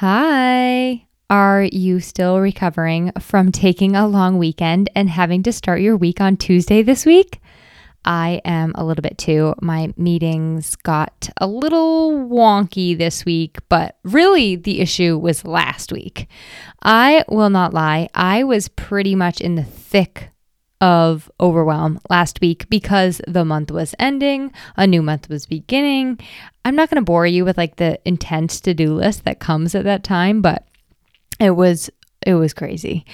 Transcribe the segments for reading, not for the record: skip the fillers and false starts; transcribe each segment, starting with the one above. Hi! Are you still recovering from taking a long weekend and having to start your week on Tuesday this week? I am a little bit too. My meetings got a little wonky this week, but really the issue was last week. I will not lie, I was pretty much in the thick of overwhelm last week because the month was ending, a new month was beginning. I'm not going to bore you with like the intense to-do list that comes at that time, but it was crazy.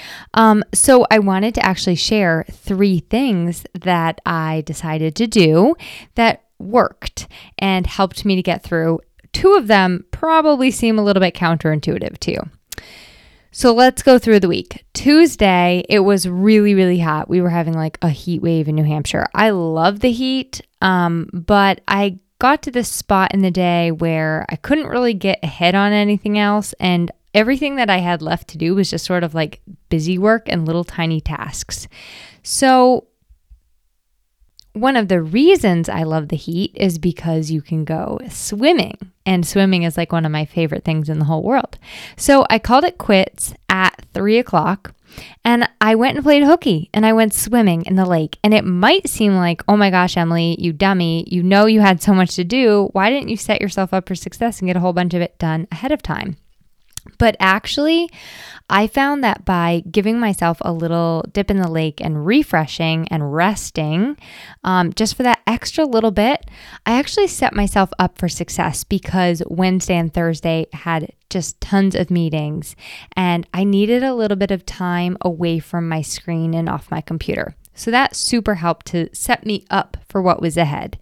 So I wanted to actually share 3 things that I decided to do that worked and helped me to get through. 2 of them probably seem a little bit counterintuitive to you. So let's go through the week. Tuesday, it was really, really hot. We were having like a heat wave in New Hampshire. I love the heat, but I got to this spot in the day where I couldn't really get ahead on anything else. And everything that I had left to do was just sort of like busy work and little tiny tasks. So one of the reasons I love the heat is because you can go swimming, and swimming is like one of my favorite things in the whole world. So I called it quits at 3:00 and I went and played hooky and I went swimming in the lake. And it might seem like, oh my gosh, Emily, you dummy, you know you had so much to do. Why didn't you set yourself up for success and get a whole bunch of it done ahead of time? But actually, I found that by giving myself a little dip in the lake and refreshing and resting, just for that extra little bit, I actually set myself up for success because Wednesday and Thursday had just tons of meetings and I needed a little bit of time away from my screen and off my computer. So that super helped to set me up for what was ahead.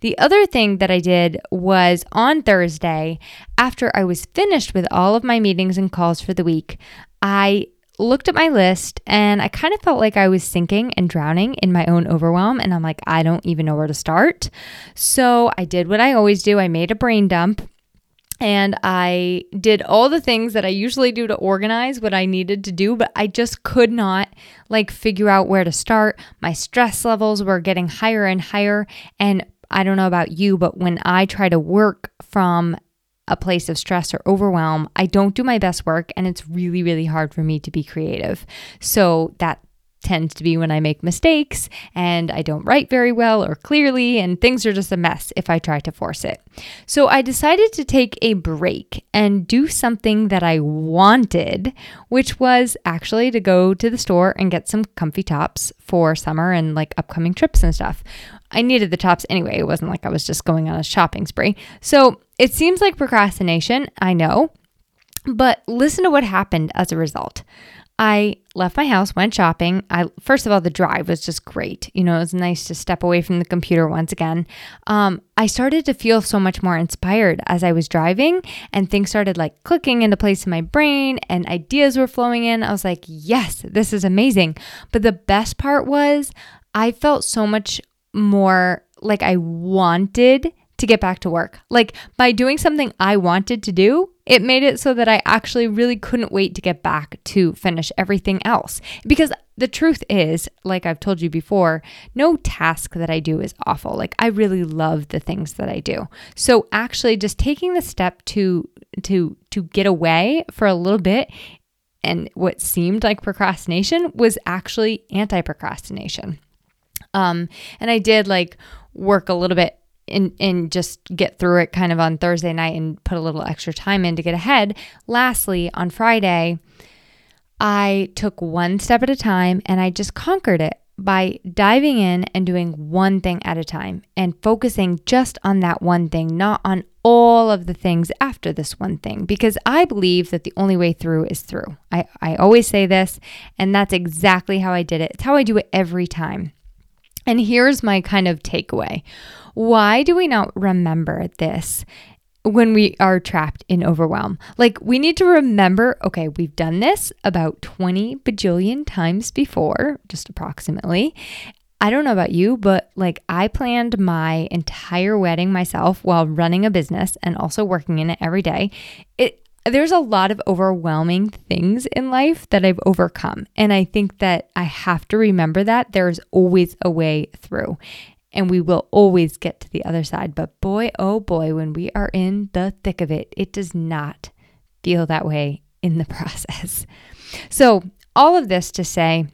The other thing that I did was on Thursday, after I was finished with all of my meetings and calls for the week, I looked at my list and I kind of felt like I was sinking and drowning in my own overwhelm. And I'm like, I don't even know where to start. So I did what I always do. I made a brain dump. And I did all the things that I usually do to organize what I needed to do, but I just could not like figure out where to start. My stress levels were getting higher and higher. And I don't know about you, but when I try to work from a place of stress or overwhelm, I don't do my best work and it's really, really hard for me to be creative. So that tends to be when I make mistakes and I don't write very well or clearly, and things are just a mess if I try to force it. So I decided to take a break and do something that I wanted, which was actually to go to the store and get some comfy tops for summer and like upcoming trips and stuff. I needed the tops anyway. It wasn't like I was just going on a shopping spree. So it seems like procrastination, I know, but listen to what happened as a result. I left my house, went shopping. First of all, the drive was just great. You know, it was nice to step away from the computer once again. I started to feel so much more inspired as I was driving, and things started like clicking into place in my brain and ideas were flowing in. I was like, yes, this is amazing. But the best part was I felt so much more like I wanted to get back to work. Like by doing something I wanted to do, it made it so that I actually really couldn't wait to get back to finish everything else. Because the truth is, like I've told you before, no task that I do is awful. Like I really love the things that I do. So actually just taking the step to get away for a little bit and what seemed like procrastination was actually anti-procrastination. And I did like work a little bit and just get through it kind of on Thursday night and put a little extra time in to get ahead. Lastly, on Friday, I took one step at a time and I just conquered it by diving in and doing one thing at a time and focusing just on that one thing, not on all of the things after this one thing, because I believe that the only way through is through. I always say this, and that's exactly how I did it. It's how I do it every time. And here's my kind of takeaway. Why do we not remember this when we are trapped in overwhelm? Like we need to remember, okay, we've done this about 20 bajillion times before, just approximately. I don't know about you, but like I planned my entire wedding myself while running a business and also working in it every day. There's a lot of overwhelming things in life that I've overcome. And I think that I have to remember that there's always a way through and we will always get to the other side. But boy, oh boy, when we are in the thick of it, it does not feel that way in the process. So all of this to say,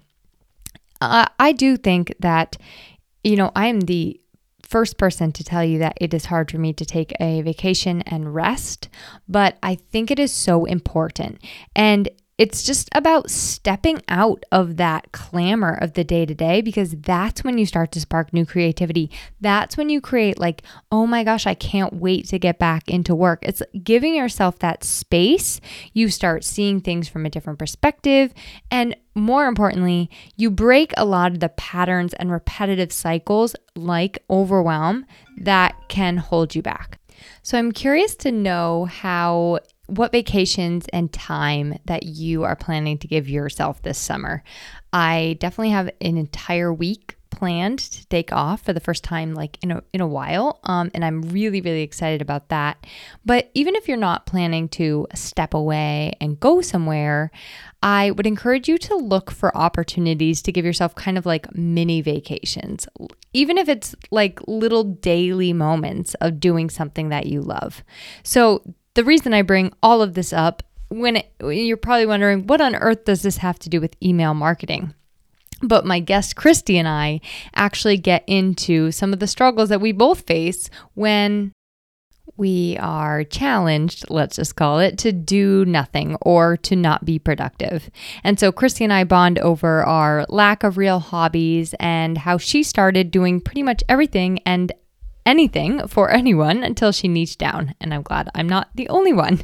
I do think that, you know, I am the first person to tell you that it is hard for me to take a vacation and rest, but I think it is so important. And it's just about stepping out of that clamor of the day-to-day, because that's when you start to spark new creativity. That's when you create like, oh my gosh, I can't wait to get back into work. It's giving yourself that space. You start seeing things from a different perspective. And more importantly, you break a lot of the patterns and repetitive cycles like overwhelm that can hold you back. So I'm curious to know what vacations and time that you are planning to give yourself this summer. I definitely have an entire week planned to take off for the first time like in a while, and I'm really, really excited about that. But even if you're not planning to step away and go somewhere, I would encourage you to look for opportunities to give yourself kind of like mini vacations, even if it's like little daily moments of doing something that you love. So the reason I bring all of this up, you're probably wondering, what on earth does this have to do with email marketing? But my guest Christy and I actually get into some of the struggles that we both face when we are challenged, let's just call it, to do nothing or to not be productive. And so Christy and I bond over our lack of real hobbies and how she started doing pretty much everything and anything for anyone until she niched down, and I'm glad I'm not the only one.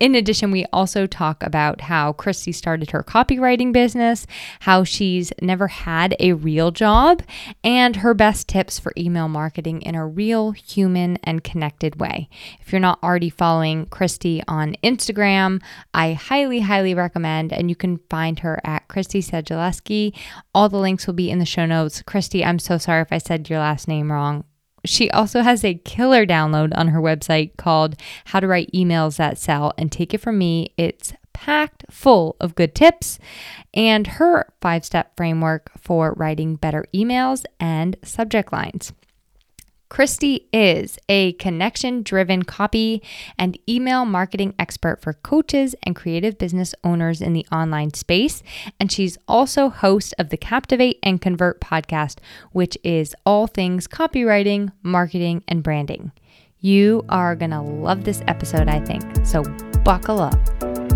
In addition, we also talk about how Christy started her copywriting business, how she's never had a real job, and her best tips for email marketing in a real, human, and connected way. If you're not already following Christy on Instagram, I highly, highly recommend, and you can find her at Christy Sigelski. All the links will be in the show notes. Christy, I'm so sorry if I said your last name wrong. She also has a killer download on her website called How to Write Emails That Sell, and take it from me, it's packed full of good tips and her 5-step framework for writing better emails and subject lines. Christy is a connection-driven copy and email marketing expert for coaches and creative business owners in the online space, and she's also host of the Captivate and Convert podcast, which is all things copywriting, marketing, and branding. You are going to love this episode, I think, so buckle up.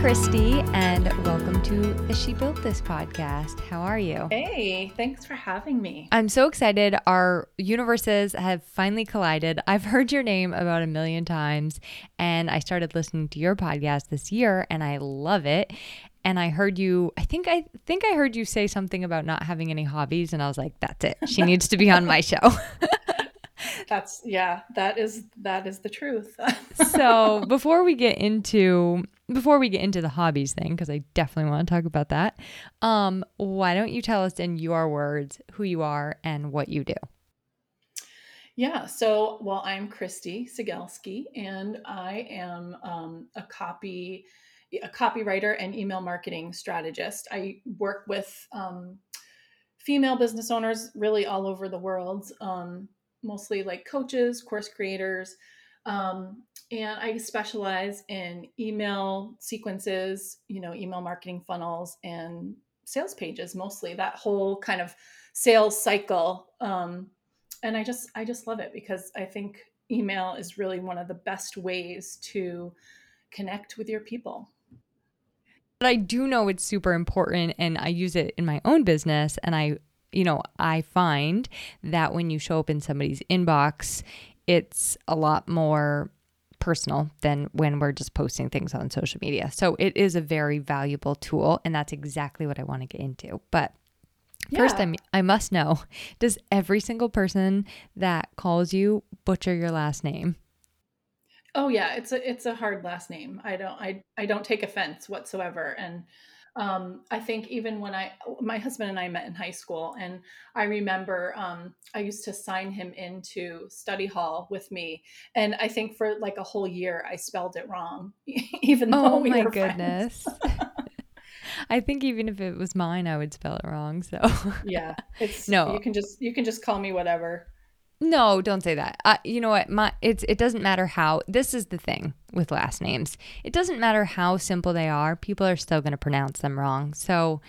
Christy, and welcome to the She Built This podcast. How are you? Hey, thanks for having me. I'm so excited. Our universes have finally collided. I've heard your name about 1 million times, and I started listening to your podcast this year, and I love it. And I heard you, I think I heard you say something about not having any hobbies, and I was like, that's it. She needs to be on my show. That is the truth. So before we get into the hobbies thing, because I definitely want to talk about that, why don't you tell us in your words who you are and what you do? Yeah. So, well, I'm Christy Sigelski, and I am a copywriter and email marketing strategist. I work with female business owners really all over the world, mostly like coaches, course creators, and I specialize in email sequences, email marketing funnels and sales pages, mostly that whole kind of sales cycle. And I just love it, because I think email is really one of the best ways to connect with your people. But I do know it's super important, and I use it in my own business, and I find that when you show up in somebody's inbox, it's a lot more personal than when we're just posting things on social media. So it is a very valuable tool, and that's exactly what I want to get into. But first, I must know, does every single person that calls you butcher your last name? Oh yeah, it's a hard last name. I don't take offense whatsoever. And I think even when my husband and I met in high school, and I remember I used to sign him into study hall with me, and I think for like a whole year I spelled it wrong, even though we were friends. Oh my goodness. I think even if it was mine, I would spell it wrong. So yeah, you can just call me whatever. No, don't say that. You know what? It doesn't matter how. This is the thing with last names. It doesn't matter how simple they are. People are still going to pronounce them wrong. So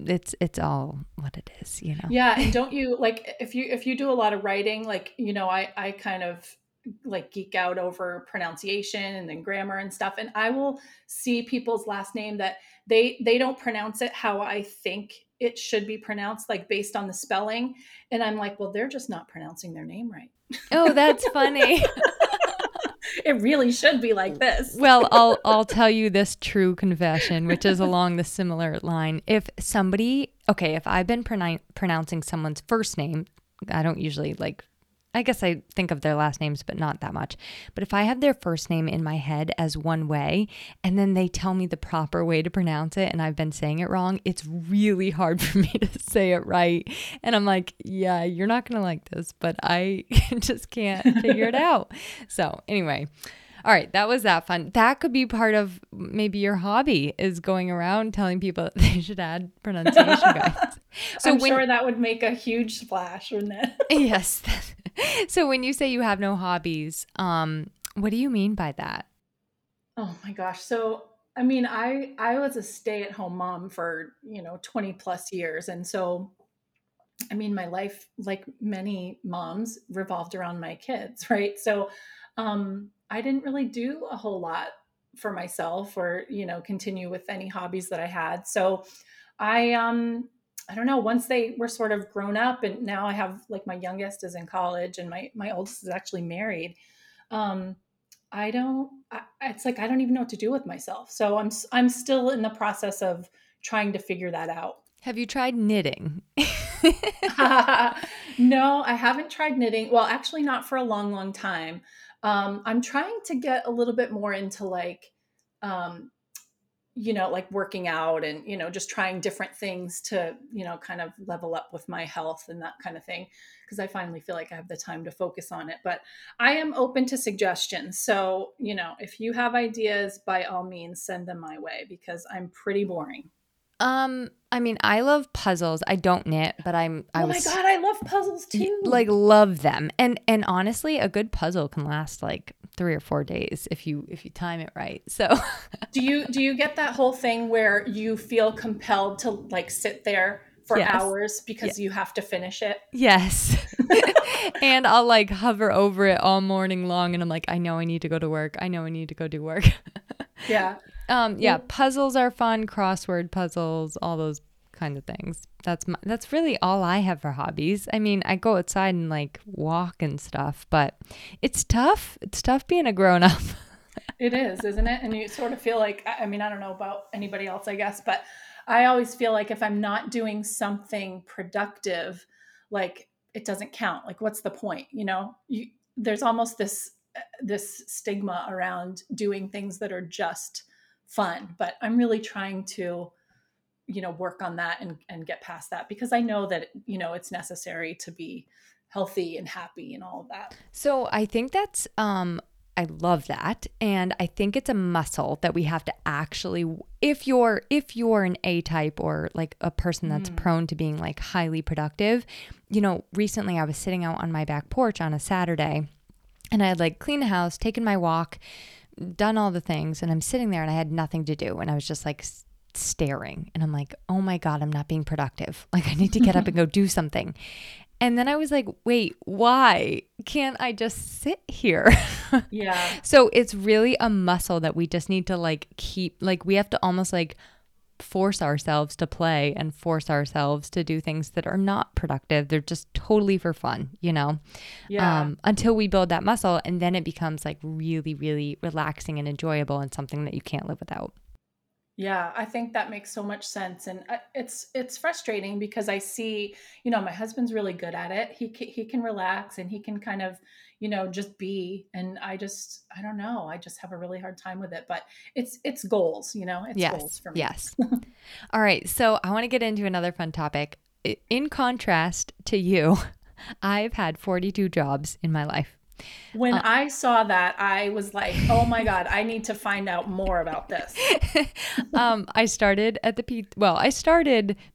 it's all what it is, you know. Yeah, and don't you like if you do a lot of writing, like, you know, I kind of like geek out over pronunciation and then grammar and stuff, and I will see people's last name that they don't pronounce it how I think it should be pronounced, like based on the spelling. And I'm like, well, they're just not pronouncing their name right. Oh, that's funny. It really should be like this. Well, I'll tell you this true confession, which is along the similar line. If I've been pronouncing someone's first name, I don't usually I guess I think of their last names, but not that much. But if I have their first name in my head as one way, and then they tell me the proper way to pronounce it, and I've been saying it wrong, it's really hard for me to say it right. And I'm like, yeah, you're not going to like this, but I just can't figure it out. So anyway, all right, that was that fun. That could be part of maybe your hobby, is going around telling people that they should add pronunciation guides. So sure that would make a huge splash, wouldn't it? Yes. So when you say you have no hobbies, what do you mean by that? Oh my gosh. So, I mean, I was a stay-at-home mom for, 20 plus years. And so, I mean, my life, like many moms, revolved around my kids, right? So, I didn't really do a whole lot for myself or, continue with any hobbies that I had. So I don't know, once they were sort of grown up, and now I have like my youngest is in college and my oldest is actually married. It's like, I don't even know what to do with myself. So I'm still in the process of trying to figure that out. Have you tried knitting? No, I haven't tried knitting. Well, actually not for a long, long time. I'm trying to get a little bit more into like, like working out and, just trying different things to, kind of level up with my health and that kind of thing. Cause I finally feel like I have the time to focus on it, but I am open to suggestions. So, if you have ideas, by all means, send them my way, because I'm pretty boring. I mean, I love puzzles. I don't knit, but oh my God, I love puzzles too. Like love them. And honestly, a good puzzle can last like 3 or 4 days if you time it right. So do you get that whole thing where you feel compelled to like sit there for hours because you have to finish it? Yes. And I'll like hover over it all morning long. And I'm like, I know I need to go to work. I know I need to go do work. Yeah. Yeah, puzzles are fun, crossword puzzles, all those kind of things. That's really all I have for hobbies. I mean, I go outside and like walk and stuff, but it's tough. It's tough being a grown-up. It is, isn't it? And you sort of feel like, I mean, I don't know about anybody else, I guess, but I always feel like if I'm not doing something productive, like it doesn't count. Like what's the point, There's almost this stigma around doing things that are just fun, but I'm really trying to, work on that and get past that, because I know that, it's necessary to be healthy and happy and all of that. So I think that's, I love that. And I think it's a muscle that we have to actually, if you're an A type or like a person that's prone to being like highly productive, recently I was sitting out on my back porch on a Saturday and I had like cleaned the house, taken my walk, done all the things, and I'm sitting there and I had nothing to do. And I was just like staring and I'm like, oh my God, I'm not being productive. Like I need to get up and go do something. And then I was like, wait, why can't I just sit here? Yeah. So it's really a muscle that we just need to like keep, like we have to almost like force ourselves to play and force ourselves to do things that are not productive. They're just totally for fun, Yeah. Until we build that muscle, and then it becomes like really, really relaxing and enjoyable and something that you can't live without. Yeah, I think that makes so much sense, and it's frustrating because I see, my husband's really good at it. He can relax and he can kind of, just be. And I don't know. I just have a really hard time with it. But it's goals, It's goals for me. Yes. All right. So I want to get into another fun topic. In contrast to you, I've had 42 jobs in my life. When I saw that, I was like, oh my God, I need to find out more about this. I started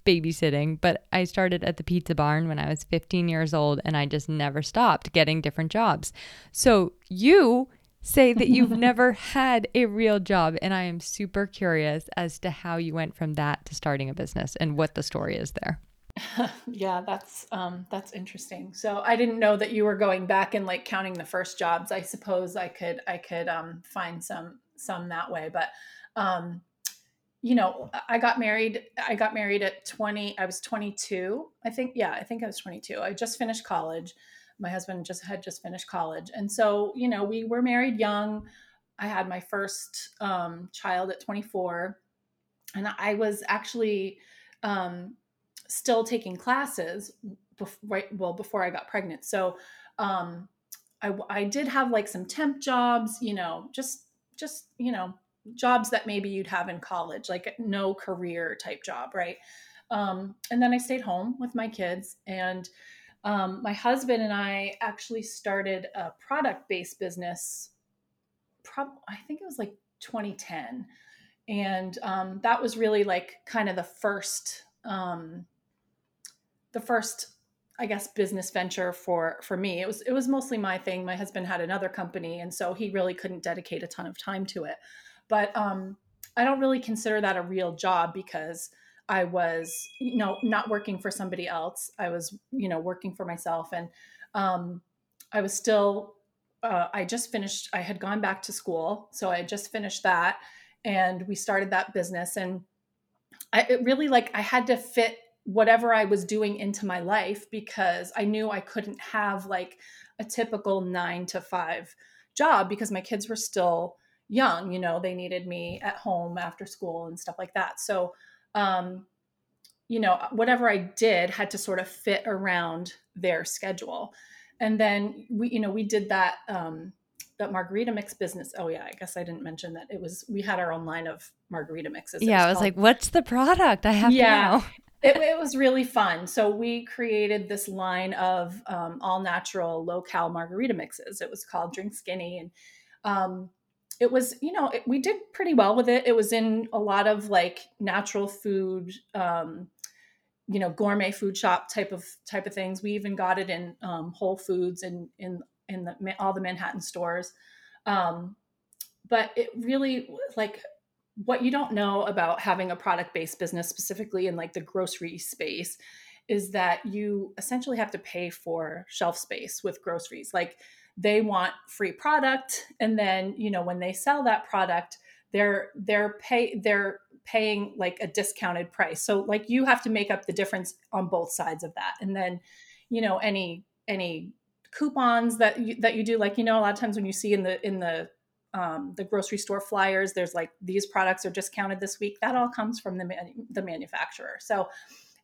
babysitting, but I started at the Pizza Barn when I was 15 years old, and I just never stopped getting different jobs. So you say that you've never had a real job, and I am super curious as to how you went from that to starting a business and what the story is there. Yeah, that's interesting. So I didn't know that you were going back and like counting the first jobs. I suppose I could find some that way, but, I got married at 20, I was 22. I think I was 22. I just finished college. My husband had just finished college. And so, we were married young. I had my first, child at 24, and I was actually, still taking classes before I got pregnant. So, I did have like some temp jobs, jobs that maybe you'd have in college, like no career type job. Right. And then I stayed home with my kids, and, my husband and I actually started a product-based business. I think it was like 2010. And, that was really like kind of the first, I guess, business venture for me. It was mostly my thing. My husband had another company, and so he really couldn't dedicate a ton of time to it. But I don't really consider that a real job because I was, not working for somebody else. I was, working for myself, and I was still. I had gone back to school, so I had just finished that, and we started that business, and I had to fit whatever I was doing into my life because I knew I couldn't have like a typical 9-to-5 job because my kids were still young, they needed me at home after school and stuff like that. So, whatever I did had to sort of fit around their schedule. And then we did that, that margarita mix business. Oh yeah. I guess I didn't mention that we had our own line of margarita mixes. Yeah. I was like, what's the product I have now? It was really fun. So we created this line of, all natural low-cal margarita mixes. It was called Drink Skinny. And, it was, we did pretty well with it. It was in a lot of like natural food, gourmet food shop type of things. We even got it in, Whole Foods and in all the Manhattan stores. But it really like what you don't know about having a product-based business specifically in like the grocery space is that you essentially have to pay for shelf space with groceries. Like they want free product. And then, when they sell that product, they're paying like a discounted price. So like you have to make up the difference on both sides of that. And then, any coupons that you do, like, a lot of times when you see in the grocery store flyers, there's like, these products are discounted this week. That all comes from the manufacturer. So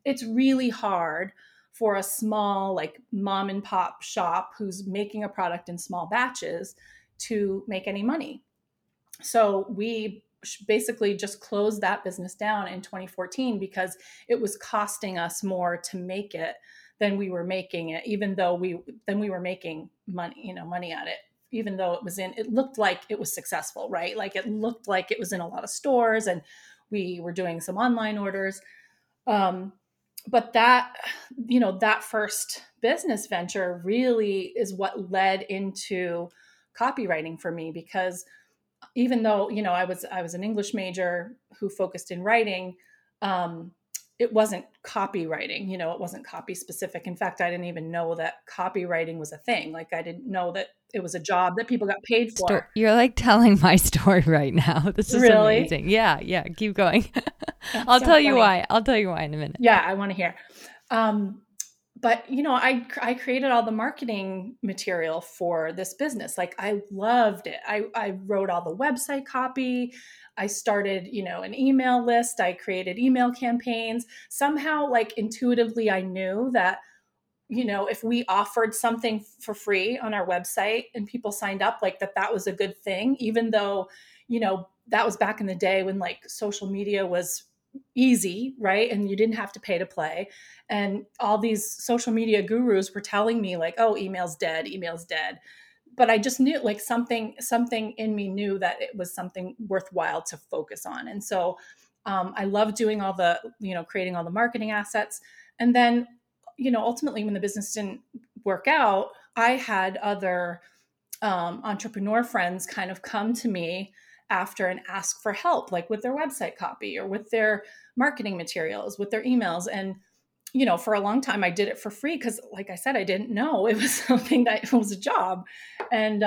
it's really hard for a small, like mom and pop shop who's making a product in small batches to make any money. So we basically just closed that business down in 2014 because it was costing us more to make it than we were making it, even though we were making money, money at it, even though it looked like it was successful, right? Like it looked like it was in a lot of stores and we were doing some online orders. But that first business venture really is what led into copywriting for me, because even though, I was an English major who focused in writing, it wasn't copywriting, it wasn't copy specific. In fact, I didn't even know that copywriting was a thing. Like I didn't know that it was a job that people got paid for. You're like telling my story right now. This is really amazing. Yeah. Yeah. Keep going. I'll tell you why in a minute. Yeah. I want to hear. But, you know, I created all the marketing material for this business. Like, I loved it. I wrote all the website copy. I started, you know, an email list. I created email campaigns. Somehow, like, intuitively, I knew that, you know, if we offered something for free on our website and people signed up, like, that was a good thing, even though, you know, that was back in the day when, like, social media was easy, right? And you didn't have to pay to play. And all these social media gurus were telling me, like, oh, email's dead. But I just knew, like, something in me knew that it was something worthwhile to focus on. And so I love doing all the, you know, creating all the marketing assets. And then, you know, ultimately when the business didn't work out, I had other entrepreneur friends kind of come to me after and ask for help, like with their website copy or with their marketing materials, with their emails. And, you know, for a long time I did it for free because, like I said, I didn't know it was something that was a job. And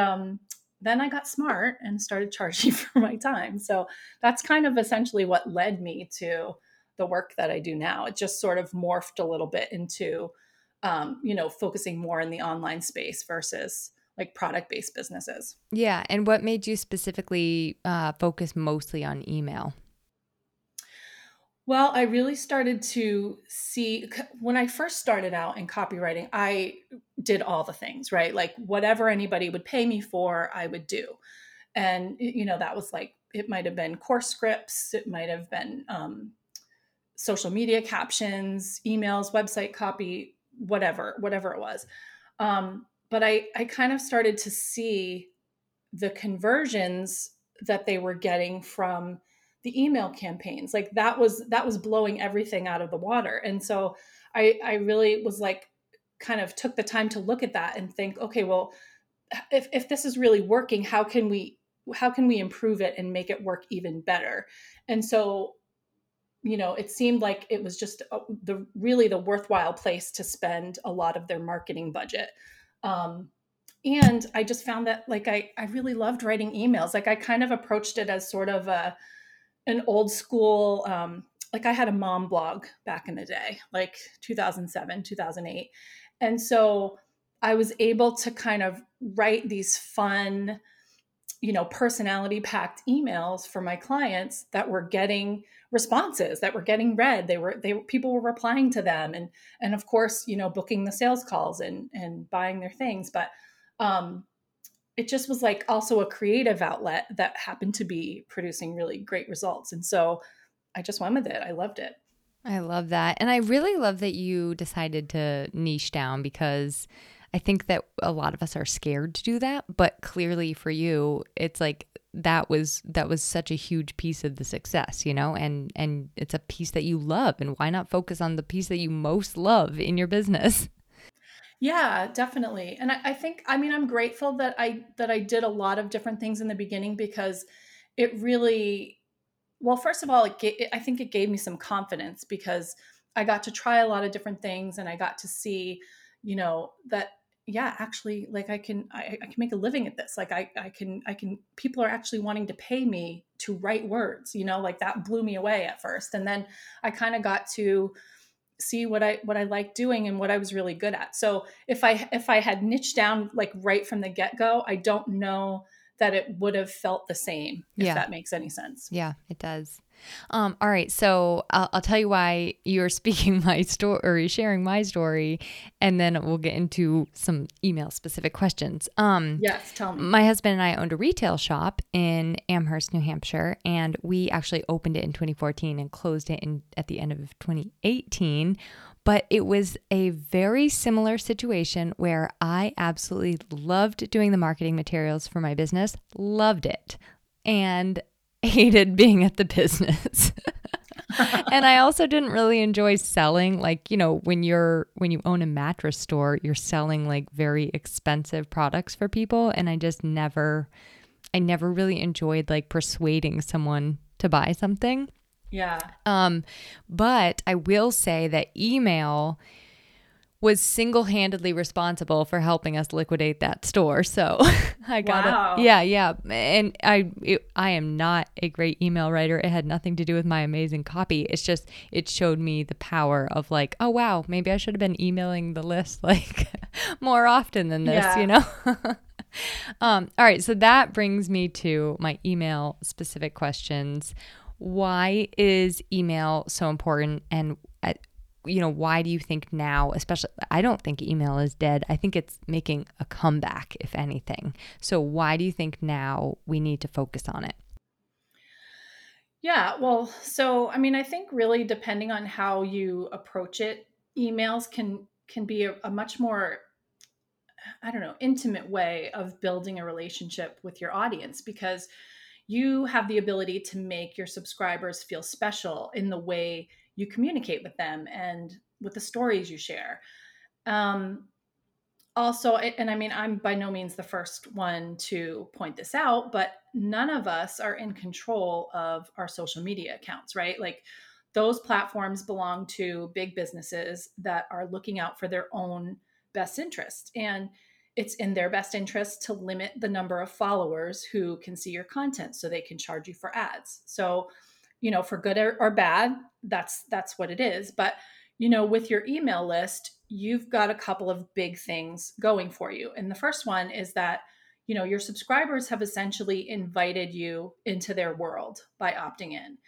then I got smart and started charging for my time. So that's kind of essentially what led me to the work that I do now. It just sort of morphed a little bit into, you know, focusing more in the online space versus like product-based businesses. Yeah. And what made you specifically focus mostly on email? Well, I really started to see, when I first started out in copywriting, I did all the things, right? Like whatever anybody would pay me for, I would do. And, you know, that was like, it might've been course scripts. It might've been social media captions, emails, website copy, whatever it was. But I kind of started to see the conversions that they were getting from the email campaigns. Like that was blowing everything out of the water. And so I really was like, kind of took the time to look at that and think, okay, well, if this is really working, how can we improve it and make it work even better? And so, you know, it seemed like it was just the worthwhile place to spend a lot of their marketing budget. And I just found that, like, I really loved writing emails. Like I kind of approached it as sort of an old school, like I had a mom blog back in the day, like 2007, 2008. And so I was able to kind of write these fun, you know, personality packed emails for my clients that were getting responses, that were getting read. People were replying to them and of course, you know, booking the sales calls and buying their things. But, it just was like also a creative outlet that happened to be producing really great results. And so I just went with it. I loved it. I love that. And I really love that you decided to niche down, because I think that a lot of us are scared to do that, but clearly for you, it's like that was such a huge piece of the success, you know, and it's a piece that you love, and why not focus on the piece that you most love in your business? Yeah, definitely. And I think, I mean, I'm grateful that I did a lot of different things in the beginning, because it really, well, first of all, I think it gave me some confidence, because I got to try a lot of different things and I got to see, you know, that, yeah, actually, like I can make a living at this. Like I can, people are actually wanting to pay me to write words, you know, like that blew me away at first. And then I kind of got to see what I liked doing and what I was really good at. So if I had niched down, like right from the get-go, I don't know that it would have felt the same, if that makes any sense. Yeah, it does. All right. So I'll tell you why you're speaking my story or sharing my story, and then we'll get into some email specific questions. Yes, tell me. My husband and I owned a retail shop in Amherst, New Hampshire, and we actually opened it in 2014 and closed it at the end of 2018. But it was a very similar situation where I absolutely loved doing the marketing materials for my business, loved it, and hated being at the business. And I also didn't really enjoy selling. Like, you know, when you own a mattress store, you're selling like very expensive products for people. And I just never really enjoyed like persuading someone to buy something. Yeah. But I will say that email was single-handedly responsible for helping us liquidate that store. So I got it. Wow. Yeah. And I am not a great email writer. It had nothing to do with my amazing copy. It's just, it showed me the power of like, oh, wow, maybe I should have been emailing the list like more often than this, you know? All right. So that brings me to my email specific questions. Why is email so important? And why do you think now, especially, I don't think email is dead. I think it's making a comeback, if anything. So why do you think now we need to focus on it? Yeah, well, so, I mean, I think really depending on how you approach it, emails can be a much more, intimate way of building a relationship with your audience, because you have the ability to make your subscribers feel special in the way you communicate with them and with the stories you share. Also, and I mean, I'm by no means the first one to point this out, but none of us are in control of our social media accounts, right? Like those platforms belong to big businesses that are looking out for their own best interest. And it's in their best interest to limit the number of followers who can see your content so they can charge you for ads. So, you know, for good or bad, that's what it is. But, you know, with your email list, you've got a couple of big things going for you. And the first one is that, you know, your subscribers have essentially invited you into their world by opting in.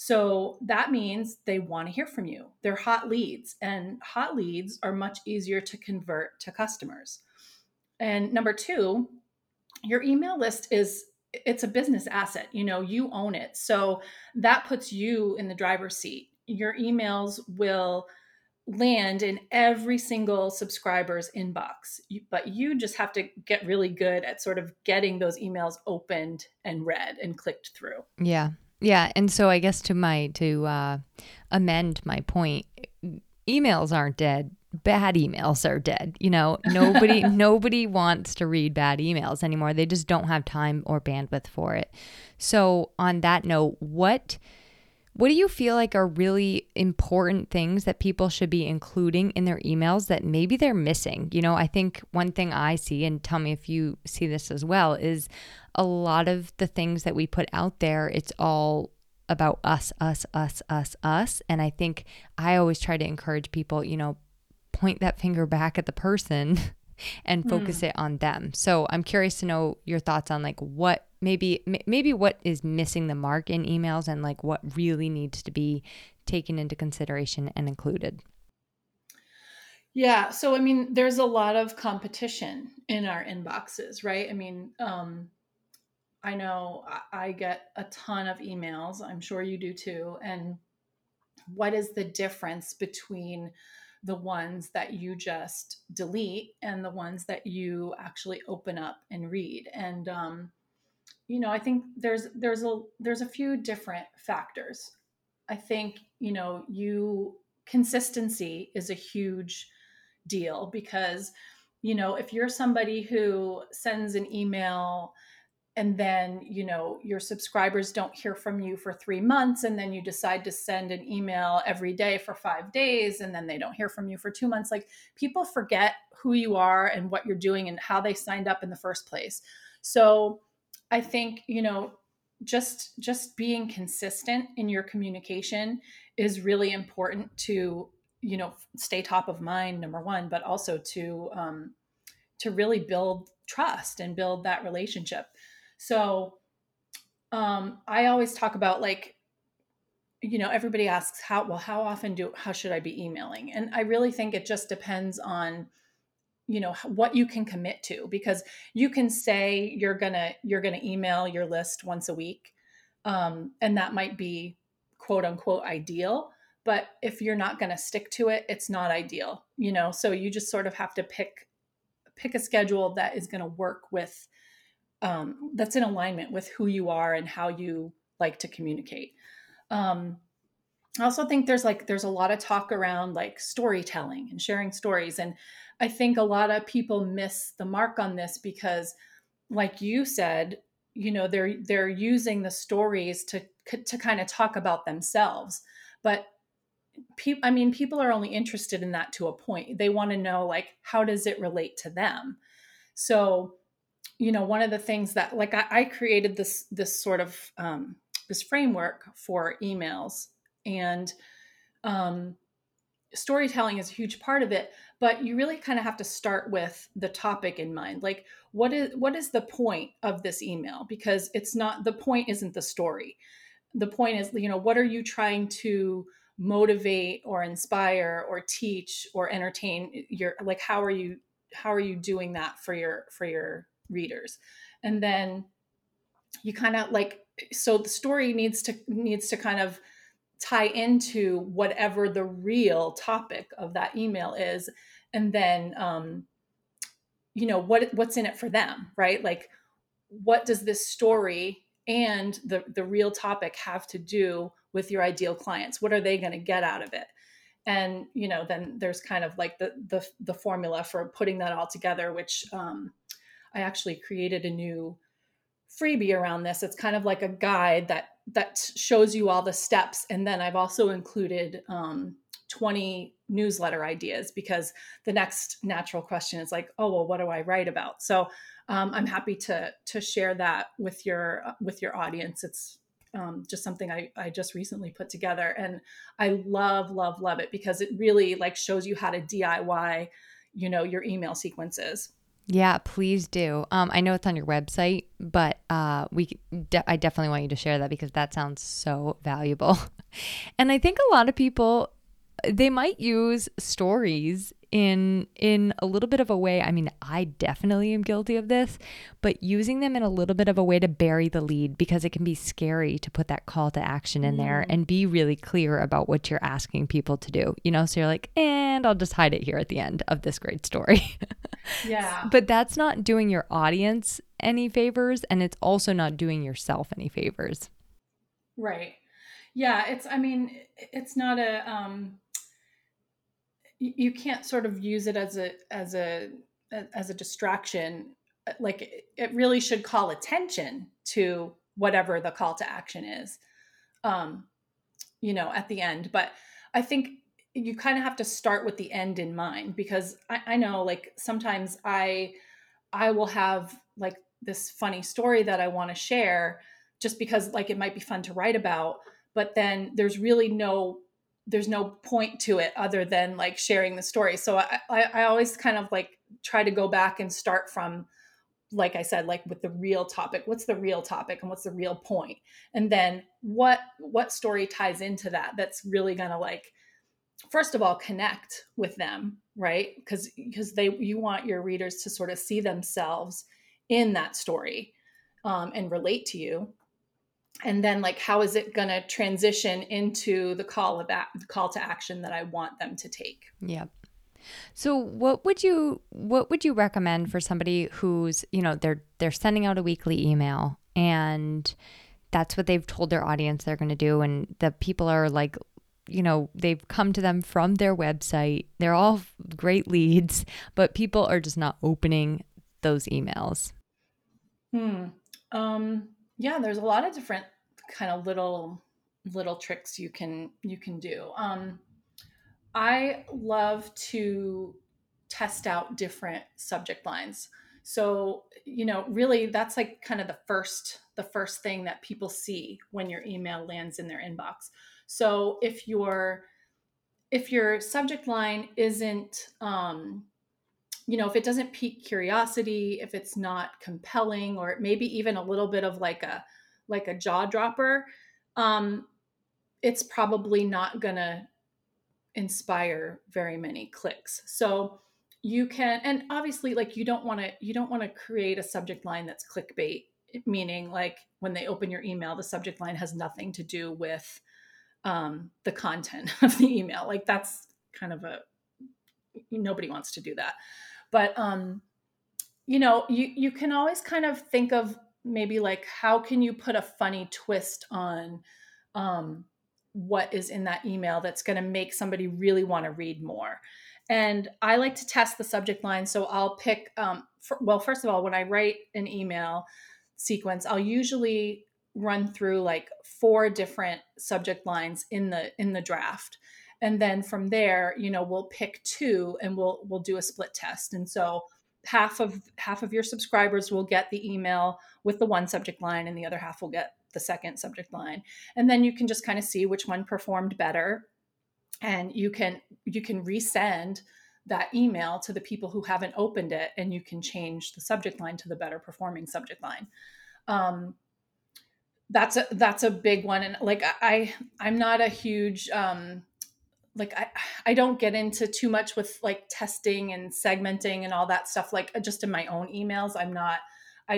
So that means they want to hear from you. They're hot leads, and hot leads are much easier to convert to customers. And number two, your email list it's a business asset, you know, you own it. So that puts you in the driver's seat. Your emails will land in every single subscriber's inbox, but you just have to get really good at sort of getting those emails opened and read and clicked through. Yeah. Yeah. And so I guess to amend my point, emails aren't dead. Bad emails are dead. You know, nobody wants to read bad emails anymore. They just don't have time or bandwidth for it. So on that note, what do you feel like are really important things that people should be including in their emails that maybe they're missing? You know, I think one thing I see, and tell me if you see this as well, is a lot of the things that we put out there, it's all about us. And I think I always try to encourage people, you know, point that finger back at the person and focus it on them. So I'm curious to know your thoughts on like what maybe what is missing the mark in emails and like what really needs to be taken into consideration and included. Yeah. So, I mean, there's a lot of competition in our inboxes, right? I mean, I know I get a ton of emails. I'm sure you do too. And what is the difference between the ones that you just delete and the ones that you actually open up and read? And, you know, I think there's a few different factors. I think, you know, consistency is a huge deal because, you know, if you're somebody who sends an email and then, you know, your subscribers don't hear from you for 3 months, and then you decide to send an email every day for 5 days, and then they don't hear from you for 2 months. Like, people forget who you are and what you're doing and how they signed up in the first place. So I think, you know, just being consistent in your communication is really important to, you know, stay top of mind, number one, but also to really build trust and build that relationship. So, I always talk about like, you know, everybody asks how should I be emailing? And I really think it just depends on, you know, what you can commit to, because you can say you're going to email your list once a week. And that might be quote unquote ideal, but if you're not going to stick to it, it's not ideal, you know? So you just sort of have to pick a schedule that is going to work with, that's in alignment with who you are and how you like to communicate. I also think there's a lot of talk around like storytelling and sharing stories. And I think a lot of people miss the mark on this because, like you said, you know, they're using the stories to kind of talk about themselves, but people are only interested in that to a point. They want to know, like, how does it relate to them? So, you know, one of the things that, like, I created this sort of, this framework for emails, and storytelling is a huge part of it, but you really kind of have to start with the topic in mind. Like, what is the point of this email? Because the point isn't the story. The point is, you know, what are you trying to motivate or inspire or teach or entertain your, like, how are you doing that for your readers? And then you kind of, like, so the story needs to kind of tie into whatever the real topic of that email is. And then, you know, what's in it for them, right? Like, what does this story and the real topic have to do with your ideal clients? What are they going to get out of it? And, you know, then there's kind of like the formula for putting that all together, which, I actually created a new freebie around this. It's kind of like a guide that shows you all the steps. And then I've also included 20 newsletter ideas, because the next natural question is like, oh, well, what do I write about? So I'm happy to share that with your audience. It's just something I just recently put together, and I love, love, love it, because it really, like, shows you how to DIY, you know, your email sequences. Yeah, please do. I know it's on your website, but I definitely want you to share that, because that sounds so valuable. And I think a lot of people, they might use stories in a little bit of a way. I mean, I definitely am guilty of this, but using them in a little bit of a way to bury the lead, because it can be scary to put that call to action in there and be really clear about what you're asking people to do, you know? So you're like, and I'll just hide it here at the end of this great story. Yeah. But that's not doing your audience any favors, and it's also not doing yourself any favors. Right. Yeah. It's not a, you can't sort of use it as a distraction. Like, it really should call attention to whatever the call to action is, you know, at the end. But I think you kind of have to start with the end in mind, because I know, like, sometimes I will have, like, this funny story that I want to share just because, like, it might be fun to write about, but then there's really no point to it other than, like, sharing the story. So I always kind of, like, try to go back and start from, like I said, like, with the real topic. What's the real topic and what's the real point? And then what story ties into that? That's really going to, like, first of all, connect with them, right? Because you want your readers to sort of see themselves in that story, and relate to you. And then, like, how is it going to transition into the call to action that I want them to take? Yep. So what would you recommend for somebody who's, you know, they're sending out a weekly email, and that's what they've told their audience they're going to do, and the people are, like, you know, they've come to them from their website. They're all great leads, but people are just not opening those emails. Yeah, there's a lot of different kind of little tricks you can do. I love to test out different subject lines. So, you know, really that's, like, kind of the first thing that people see when your email lands in their inbox. So if your subject line isn't, you know, if it doesn't pique curiosity, if it's not compelling, or maybe even a little bit of like a jaw dropper, it's probably not going to inspire very many clicks. So you can, and obviously, like, you don't want to create a subject line that's clickbait, meaning, like, when they open your email, the subject line has nothing to do with, the content of the email. Like, that's kind of nobody wants to do that. But, you know, you can always kind of think of maybe, like, how can you put a funny twist on what is in that email that's going to make somebody really want to read more. And I like to test the subject line. So I'll pick, first of all, when I write an email sequence, I'll usually run through, like, 4 different subject lines in the draft. And then from there, you know, we'll pick two and we'll do a split test. And so half of your subscribers will get the email with the one subject line and the other half will get the second subject line. And then you can just kind of see which one performed better. And you can resend that email to the people who haven't opened it, and you can change the subject line to the better performing subject line. That's a big one. And like, I'm not a huge, I don't get into too much with like testing and segmenting and all that stuff. Like just in my own emails,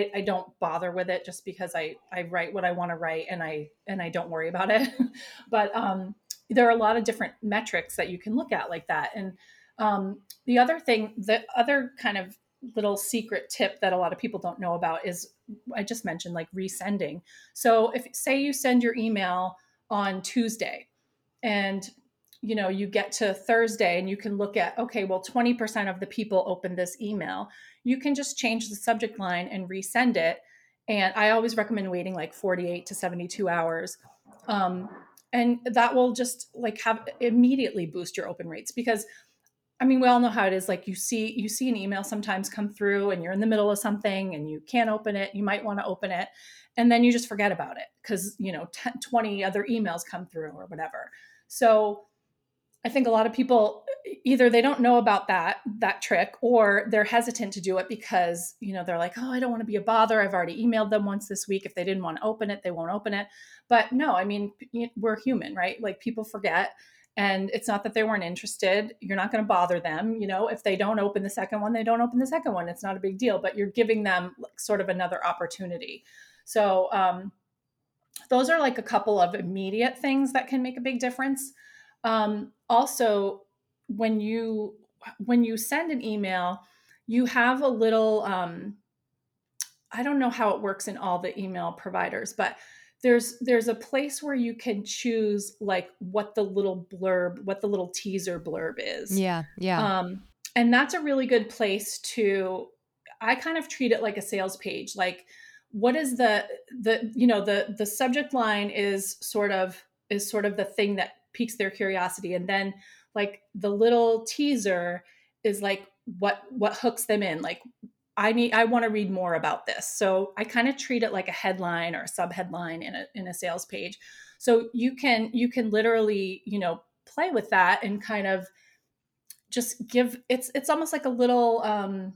I don't bother with it just because I write what I want to write and I don't worry about it. But, there are a lot of different metrics that you can look at like that. And, the other kind of little secret tip that a lot of people don't know about is I just mentioned like resending. So if say you send your email on Tuesday and, you know, you get to Thursday and you can look at, okay, well, 20% of the people opened this email. You can just change the subject line and resend it. And I always recommend waiting like 48 to 72 hours. And that will just like immediately boost your open rates, because I mean, we all know how it is. Like you see an email sometimes come through and you're in the middle of something and you can't open it. You might want to open it and then you just forget about it because, you know, 20 other emails come through or whatever. So I think a lot of people, either they don't know about that trick, or they're hesitant to do it because, you know, they're like, oh, I don't want to be a bother. I've already emailed them once this week. If they didn't want to open it, they won't open it. But no, I mean, we're human, right? Like people forget, and it's not that they weren't interested. You're not going to bother them. You know, if they don't open the second one, they don't open the second one. It's not a big deal, but you're giving them like sort of another opportunity. So those are like a couple of immediate things that can make a big difference. Also, when you send an email, you have a little, I don't know how it works in all the email providers, but there's a place where you can choose like what the little teaser blurb is. Yeah. Yeah. And that's a really good place to, I kind of treat it like a sales page. Like what is the subject line is sort of the thing that piques their curiosity. And then like the little teaser is like what hooks them in. Like I want to read more about this. So I kind of treat it like a headline or a subheadline in a sales page. So you can literally, you know, play with that and kind of just give, it's almost like a little, I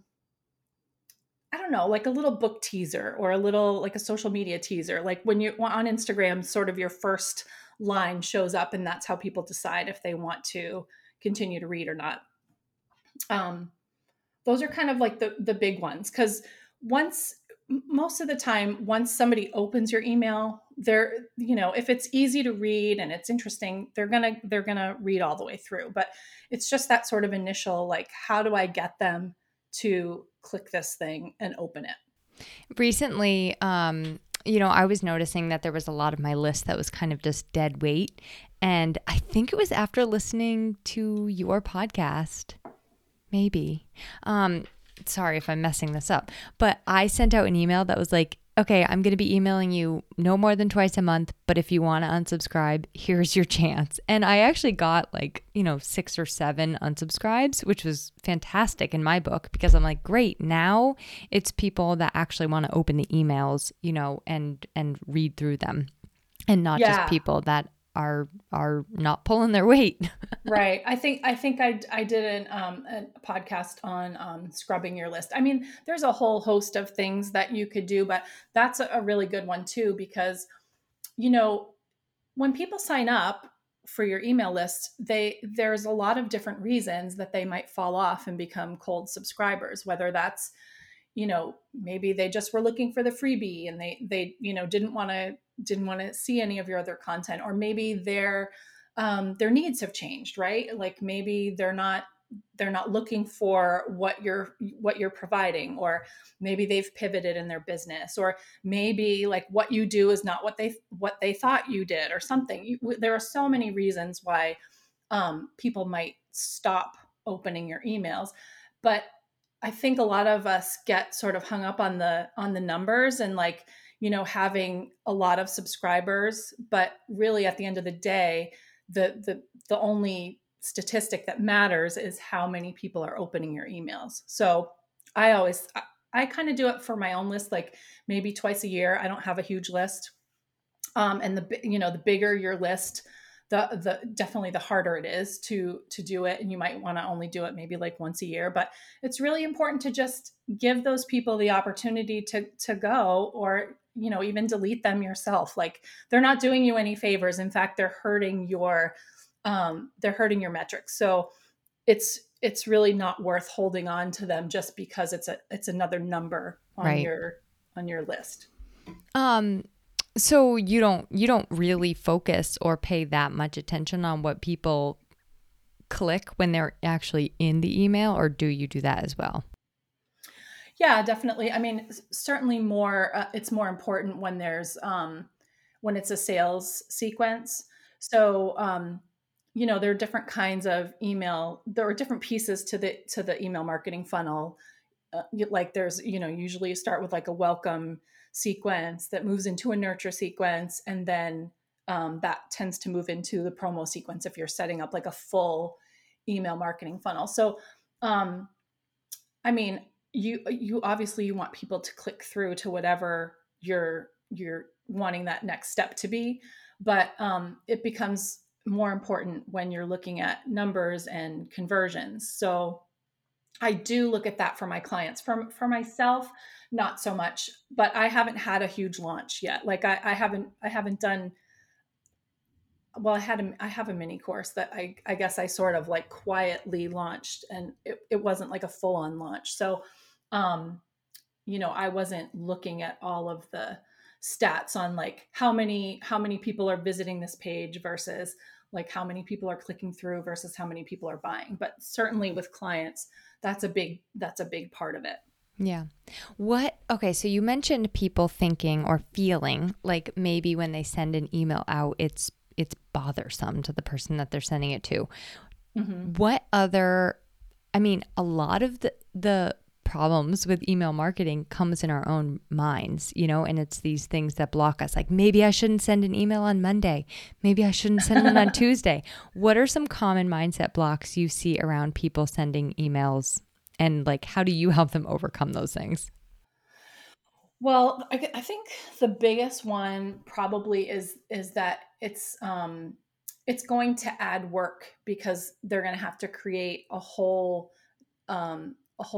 don't know, like a little book teaser or a little, like a social media teaser. Like when you're on Instagram, sort of your first line shows up, and that's how people decide if they want to continue to read or not. Those are kind of like the big ones. Cause most of the time, once somebody opens your email, they're, you know, if it's easy to read and it's interesting, they're going to read all the way through. But it's just that sort of initial, like, how do I get them to click this thing and open it? Recently, you know, I was noticing that there was a lot of my list that was kind of just dead weight. And I think it was after listening to your podcast, maybe. Sorry if I'm messing this up, but I sent out an email that was like, okay, I'm going to be emailing you no more than twice a month, but if you want to unsubscribe, here's your chance. And I actually got like, you know, 6 or 7 unsubscribes, which was fantastic in my book, because I'm like, great, now it's people that actually want to open the emails, you know, and read through them, and not just people that are not pulling their weight. Right. I think I did a podcast on scrubbing your list. I mean, there's a whole host of things that you could do, but that's a really good one too, because, you know, when people sign up for your email list, there's a lot of different reasons that they might fall off and become cold subscribers, whether that's, you know, maybe they just were looking for the freebie and they, you know, didn't want to see any of your other content, or maybe their needs have changed, right? Like maybe they're not looking for what you're providing, or maybe they've pivoted in their business, or maybe like what you do is not what they thought you did or something. There are so many reasons why people might stop opening your emails, but I think a lot of us get sort of hung up on the numbers and like, you know, having a lot of subscribers, but really at the end of the day, the only statistic that matters is how many people are opening your emails. So I kind of do it for my own list, like maybe twice a year. I don't have a huge list. And the bigger your list, the definitely the harder it is to do it. And you might want to only do it maybe like once a year, but it's really important to just give those people the opportunity to go, or, you know, even delete them yourself. Like, they're not doing you any favors. In fact, they're hurting your metrics. So it's really not worth holding on to them just because it's another number on right. your list. So you don't really focus or pay that much attention on what people click when they're actually in the email, or do you do that as well? Yeah, definitely. I mean, certainly it's more important when when it's a sales sequence. So, there are different kinds of email. There are different pieces to the email marketing funnel. Like there's, usually you start with like a welcome sequence that moves into a nurture sequence. And then that tends to move into the promo sequence if you're setting up like a full email marketing funnel. So, you obviously you want people to click through to whatever you're wanting that next step to be, but it becomes more important when you're looking at numbers and conversions. So I do look at that for my clients. For myself, not so much, but I haven't had a huge launch yet. Like I haven't done. Well, I have a mini course that I guess I sort of like quietly launched, and it wasn't like a full on launch. So, I wasn't looking at all of the stats on like how many people are visiting this page versus like how many people are clicking through versus how many people are buying. But certainly with clients, that's a big part of it. Yeah. Okay. So you mentioned people thinking or feeling like maybe when they send an email out, it's bothersome to the person that they're sending it to. Mm-hmm. A lot of the problems with email marketing comes in our own minds, and it's these things that block us. Like, maybe I shouldn't send an email on Monday. Maybe I shouldn't send one on Tuesday. What are some common mindset blocks you see around people sending emails, and like, how do you help them overcome those things? Well, I think the biggest one probably is that it's going to add work, because they're going to have to create a whole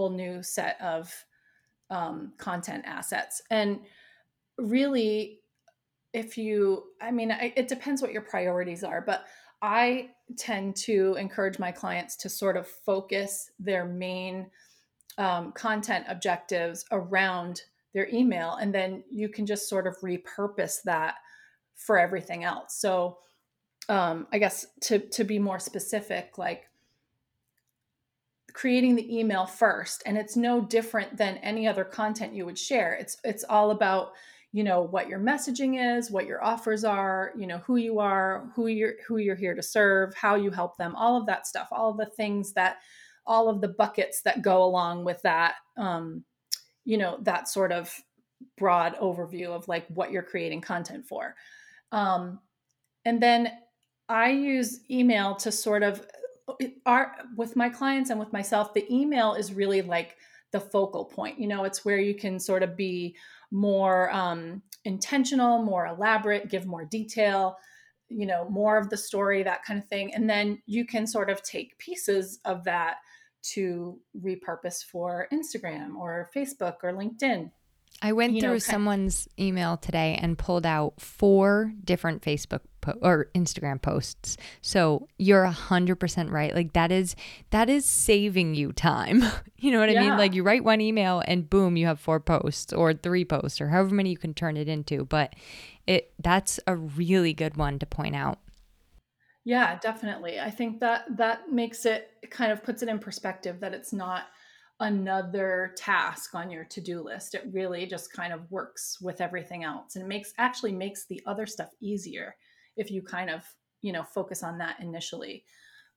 new set of content assets. And really, it depends what your priorities are, but I tend to encourage my clients to sort of focus their main content objectives around their email, and then you can just sort of repurpose that for everything else. So, I guess to be more specific, like creating the email first, and it's no different than any other content you would share. It's all about, what your messaging is, what your offers are, who you are, who you're here to serve, how you help them, all of that stuff, all of the buckets that go along with that, that sort of broad overview of like what you're creating content for. And then I use email to sort of with my clients and with myself, the email is really like the focal point. It's where you can sort of be more intentional, more elaborate, give more detail, more of the story, that kind of thing. And then you can sort of take pieces of that to repurpose for Instagram or Facebook or LinkedIn. I went through someone's email today and pulled out 4 different Facebook or Instagram posts. So you're 100% right. Like that is saving you time. You know what I mean? Like, you write one email and boom, you have 4 posts or 3 posts or however many you can turn it into. But that's a really good one to point out. Yeah, definitely. I think that makes it kind of puts it in perspective that it's not another task on your to-do list. It really just kind of works with everything else, and it makes the other stuff easier if you kind of, focus on that initially.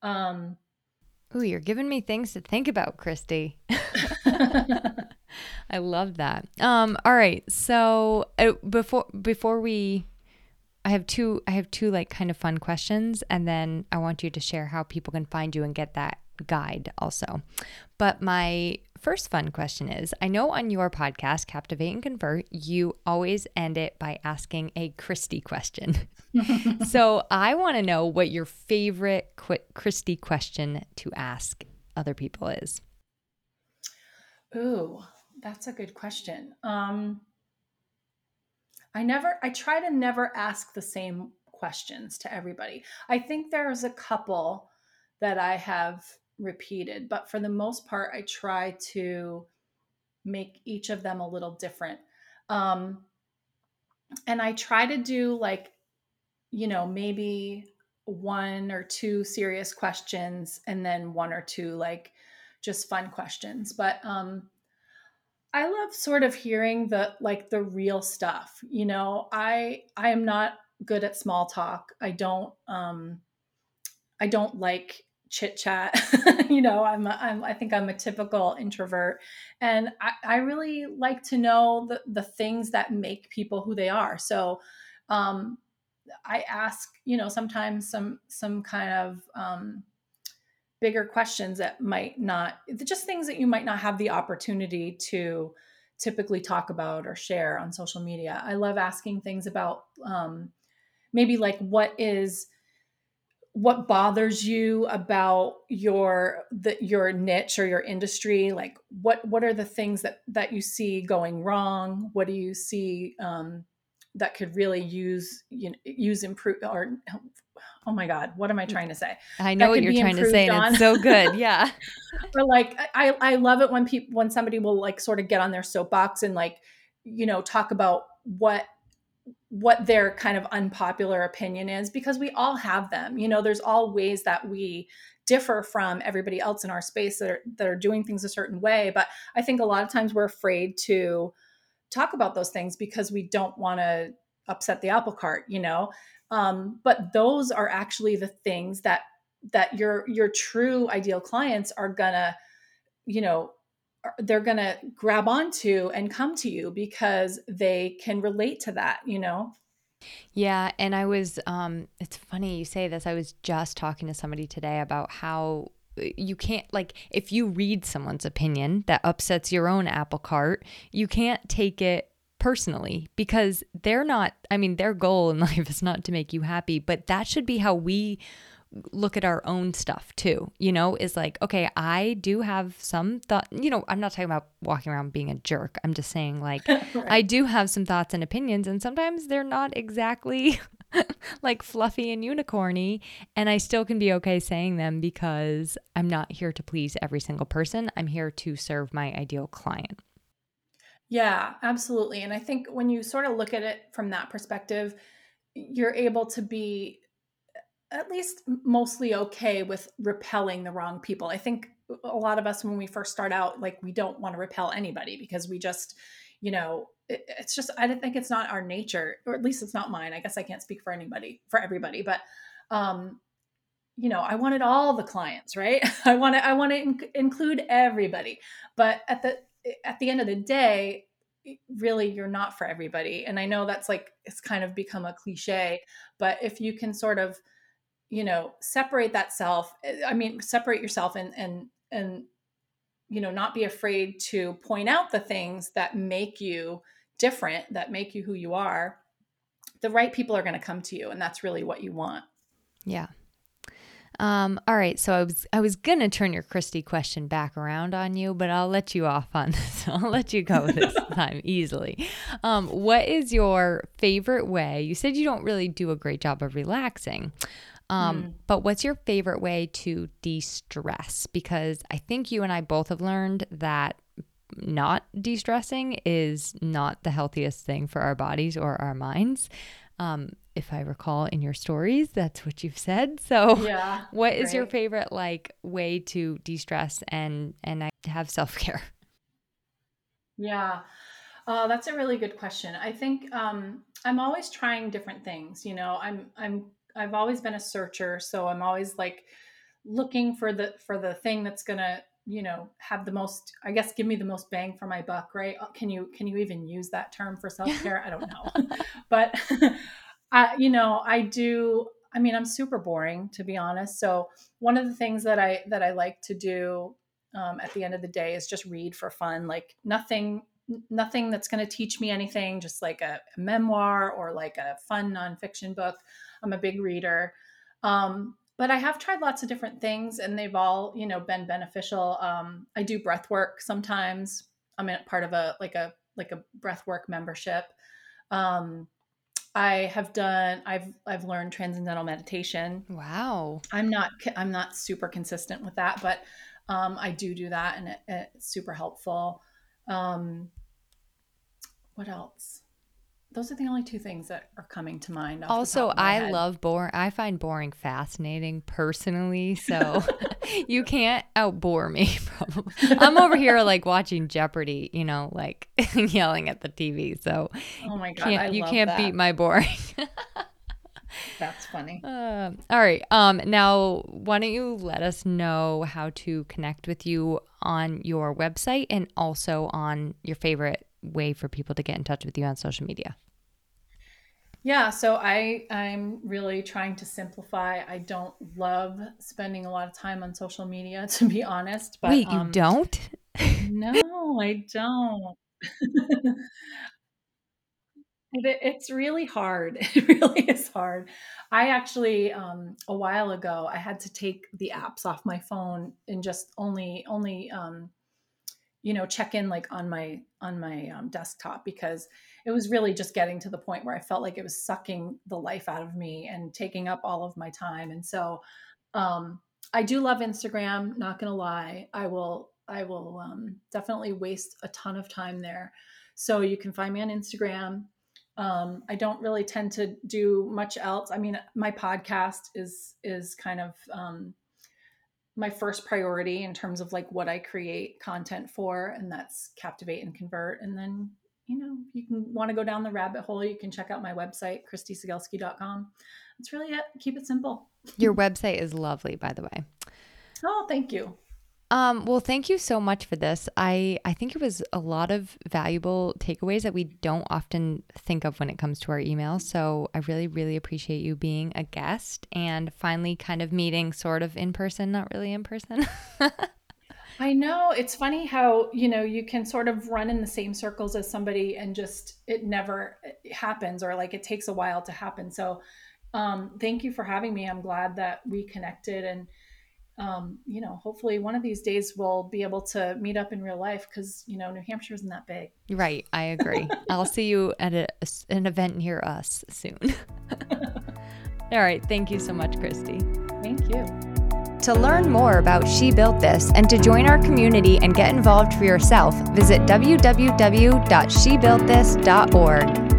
Ooh, you're giving me things to think about, Christy. I love that. All right. So before we I have two like kind of fun questions, and then I want you to share how people can find you and get that guide also. But my first fun question is, I know on your podcast, Captivate and Convert, you always end it by asking a Christy question. So I want to know what your favorite Christy question to ask other people is. Ooh, that's a good question. I try to never ask the same questions to everybody. I think there's a couple that I have repeated, but for the most part, I try to make each of them a little different. And I try to do like, you know, maybe one or two serious questions and then one or two, like just fun questions. But, I love sort of hearing the real stuff. You know, I am not good at small talk. I don't like chit chat. You know, I think I'm a typical introvert, and I really like to know the things that make people who they are. So, I ask, you know, sometimes some kind of, bigger questions that might not, just things that you might not have the opportunity to typically talk about or share on social media. I love asking things about, maybe like what bothers you about your niche or your industry? Like what are the things that you see going wrong? What do you see, that could really use improve or, oh my God, what am I trying to say? I know what you're trying to say. And it's so good. Yeah. But like, I love it when somebody will like sort of get on their soapbox and like, you know, talk about what their kind of unpopular opinion is, because we all have them. You know, there's all ways that we differ from everybody else in our space that are doing things a certain way. But I think a lot of times we're afraid to talk about those things because we don't want to upset the apple cart, you know? But those are actually the things that your true ideal clients are gonna, you know, they're gonna grab onto and come to you because they can relate to that, you know? Yeah. And I was, it's funny you say this. I was just talking to somebody today about how you can't, like, if you read someone's opinion that upsets your own apple cart, you can't take it personally, because they're not, I mean, their goal in life is not to make you happy, but that should be how we look at our own stuff too, you know, is like, okay, I do have some thought, you know, I'm not talking about walking around being a jerk. I'm just saying like, right. I do have some thoughts and opinions, and sometimes they're not exactly like fluffy and unicorny, and I still can be okay saying them because I'm not here to please every single person. I'm here to serve my ideal client. Yeah, absolutely. And I think when you sort of look at it from that perspective, you're able to be at least mostly okay with repelling the wrong people. I think a lot of us, when we first start out, like we don't want to repel anybody because we just, you know, it's just, I don't think it's not our nature, or at least it's not mine. I guess I can't speak for everybody, but, you know, I wanted all the clients, right? I want to include everybody, but at the end of the day, really, you're not for everybody. And I know that's like, it's kind of become a cliche, but if you can sort of, you know, separate yourself and, you know, not be afraid to point out the things that make you different, that make you who you are, the right people are going to come to you. And that's really what you want. Yeah. All right. So I was going to turn your Christy question back around on you, but I'll let you off on this. I'll let you go this time easily. What is your favorite way? You said you don't really do a great job of relaxing, but what's your favorite way to de-stress? Because I think you and I both have learned that not de-stressing is not the healthiest thing for our bodies or our minds. If I recall in your stories, that's what you've said. So yeah, what is your favorite like way to de-stress and have self-care? Yeah. That's a really good question. I think, I'm always trying different things. You know, I've always been a searcher, so I'm always like looking for the thing that's going to, you know, have the most, I guess, give me the most bang for my buck, right? Can you even use that term for self-care? I don't know. But I'm super boring, to be honest. So one of the things that I like to do at the end of the day is just read for fun, like nothing that's going to teach me anything, just like a memoir or like a fun nonfiction book. I'm a big reader. But I have tried lots of different things and they've all, been beneficial. I do breath work sometimes. I'm in part of a breath work membership. I've learned transcendental meditation. Wow. I'm not super consistent with that, but I do that and it's super helpful. What else? Those are the only two things that are coming to mind. Also, I find boring fascinating personally. So you can't outbore me. Probably. I'm over here like watching Jeopardy, yelling at the TV. So oh my God, you can't beat my boring. That's funny. All right. Now, why don't you let us know how to connect with you on your website and also on your favorite way for people to get in touch with you on social media? Yeah. So I'm really trying to simplify. I don't love spending a lot of time on social media, to be honest. But wait, you don't? No, I don't. It's really hard. It really is hard. I actually, a while ago, I had to take the apps off my phone and just only check in like on my desktop, because it was really just getting to the point where I felt like it was sucking the life out of me and taking up all of my time. And so, I do love Instagram, not going to lie. I will definitely waste a ton of time there. So you can find me on Instagram. I don't really tend to do much else. I mean, my podcast is kind of my first priority in terms of like what I create content for, and that's Captivate and Convert. And then, you can want to go down the rabbit hole. You can check out my website, christysigelski.com. That's really it. Keep it simple. Your website is lovely, by the way. Oh, thank you. Well, thank you so much for this. I think it was a lot of valuable takeaways that we don't often think of when it comes to our email. So I really, really appreciate you being a guest and finally kind of meeting sort of in person, not really in person. I know. It's funny how, you can sort of run in the same circles as somebody and just it never happens, or like it takes a while to happen. So thank you for having me. I'm glad that we connected, and hopefully one of these days we'll be able to meet up in real life, because, New Hampshire isn't that big. Right. I agree. I'll see you at an event near us soon. All right. Thank you so much, Christy. Thank you. To learn more about She Built This and to join our community and get involved for yourself, visit www.shebuiltthis.org.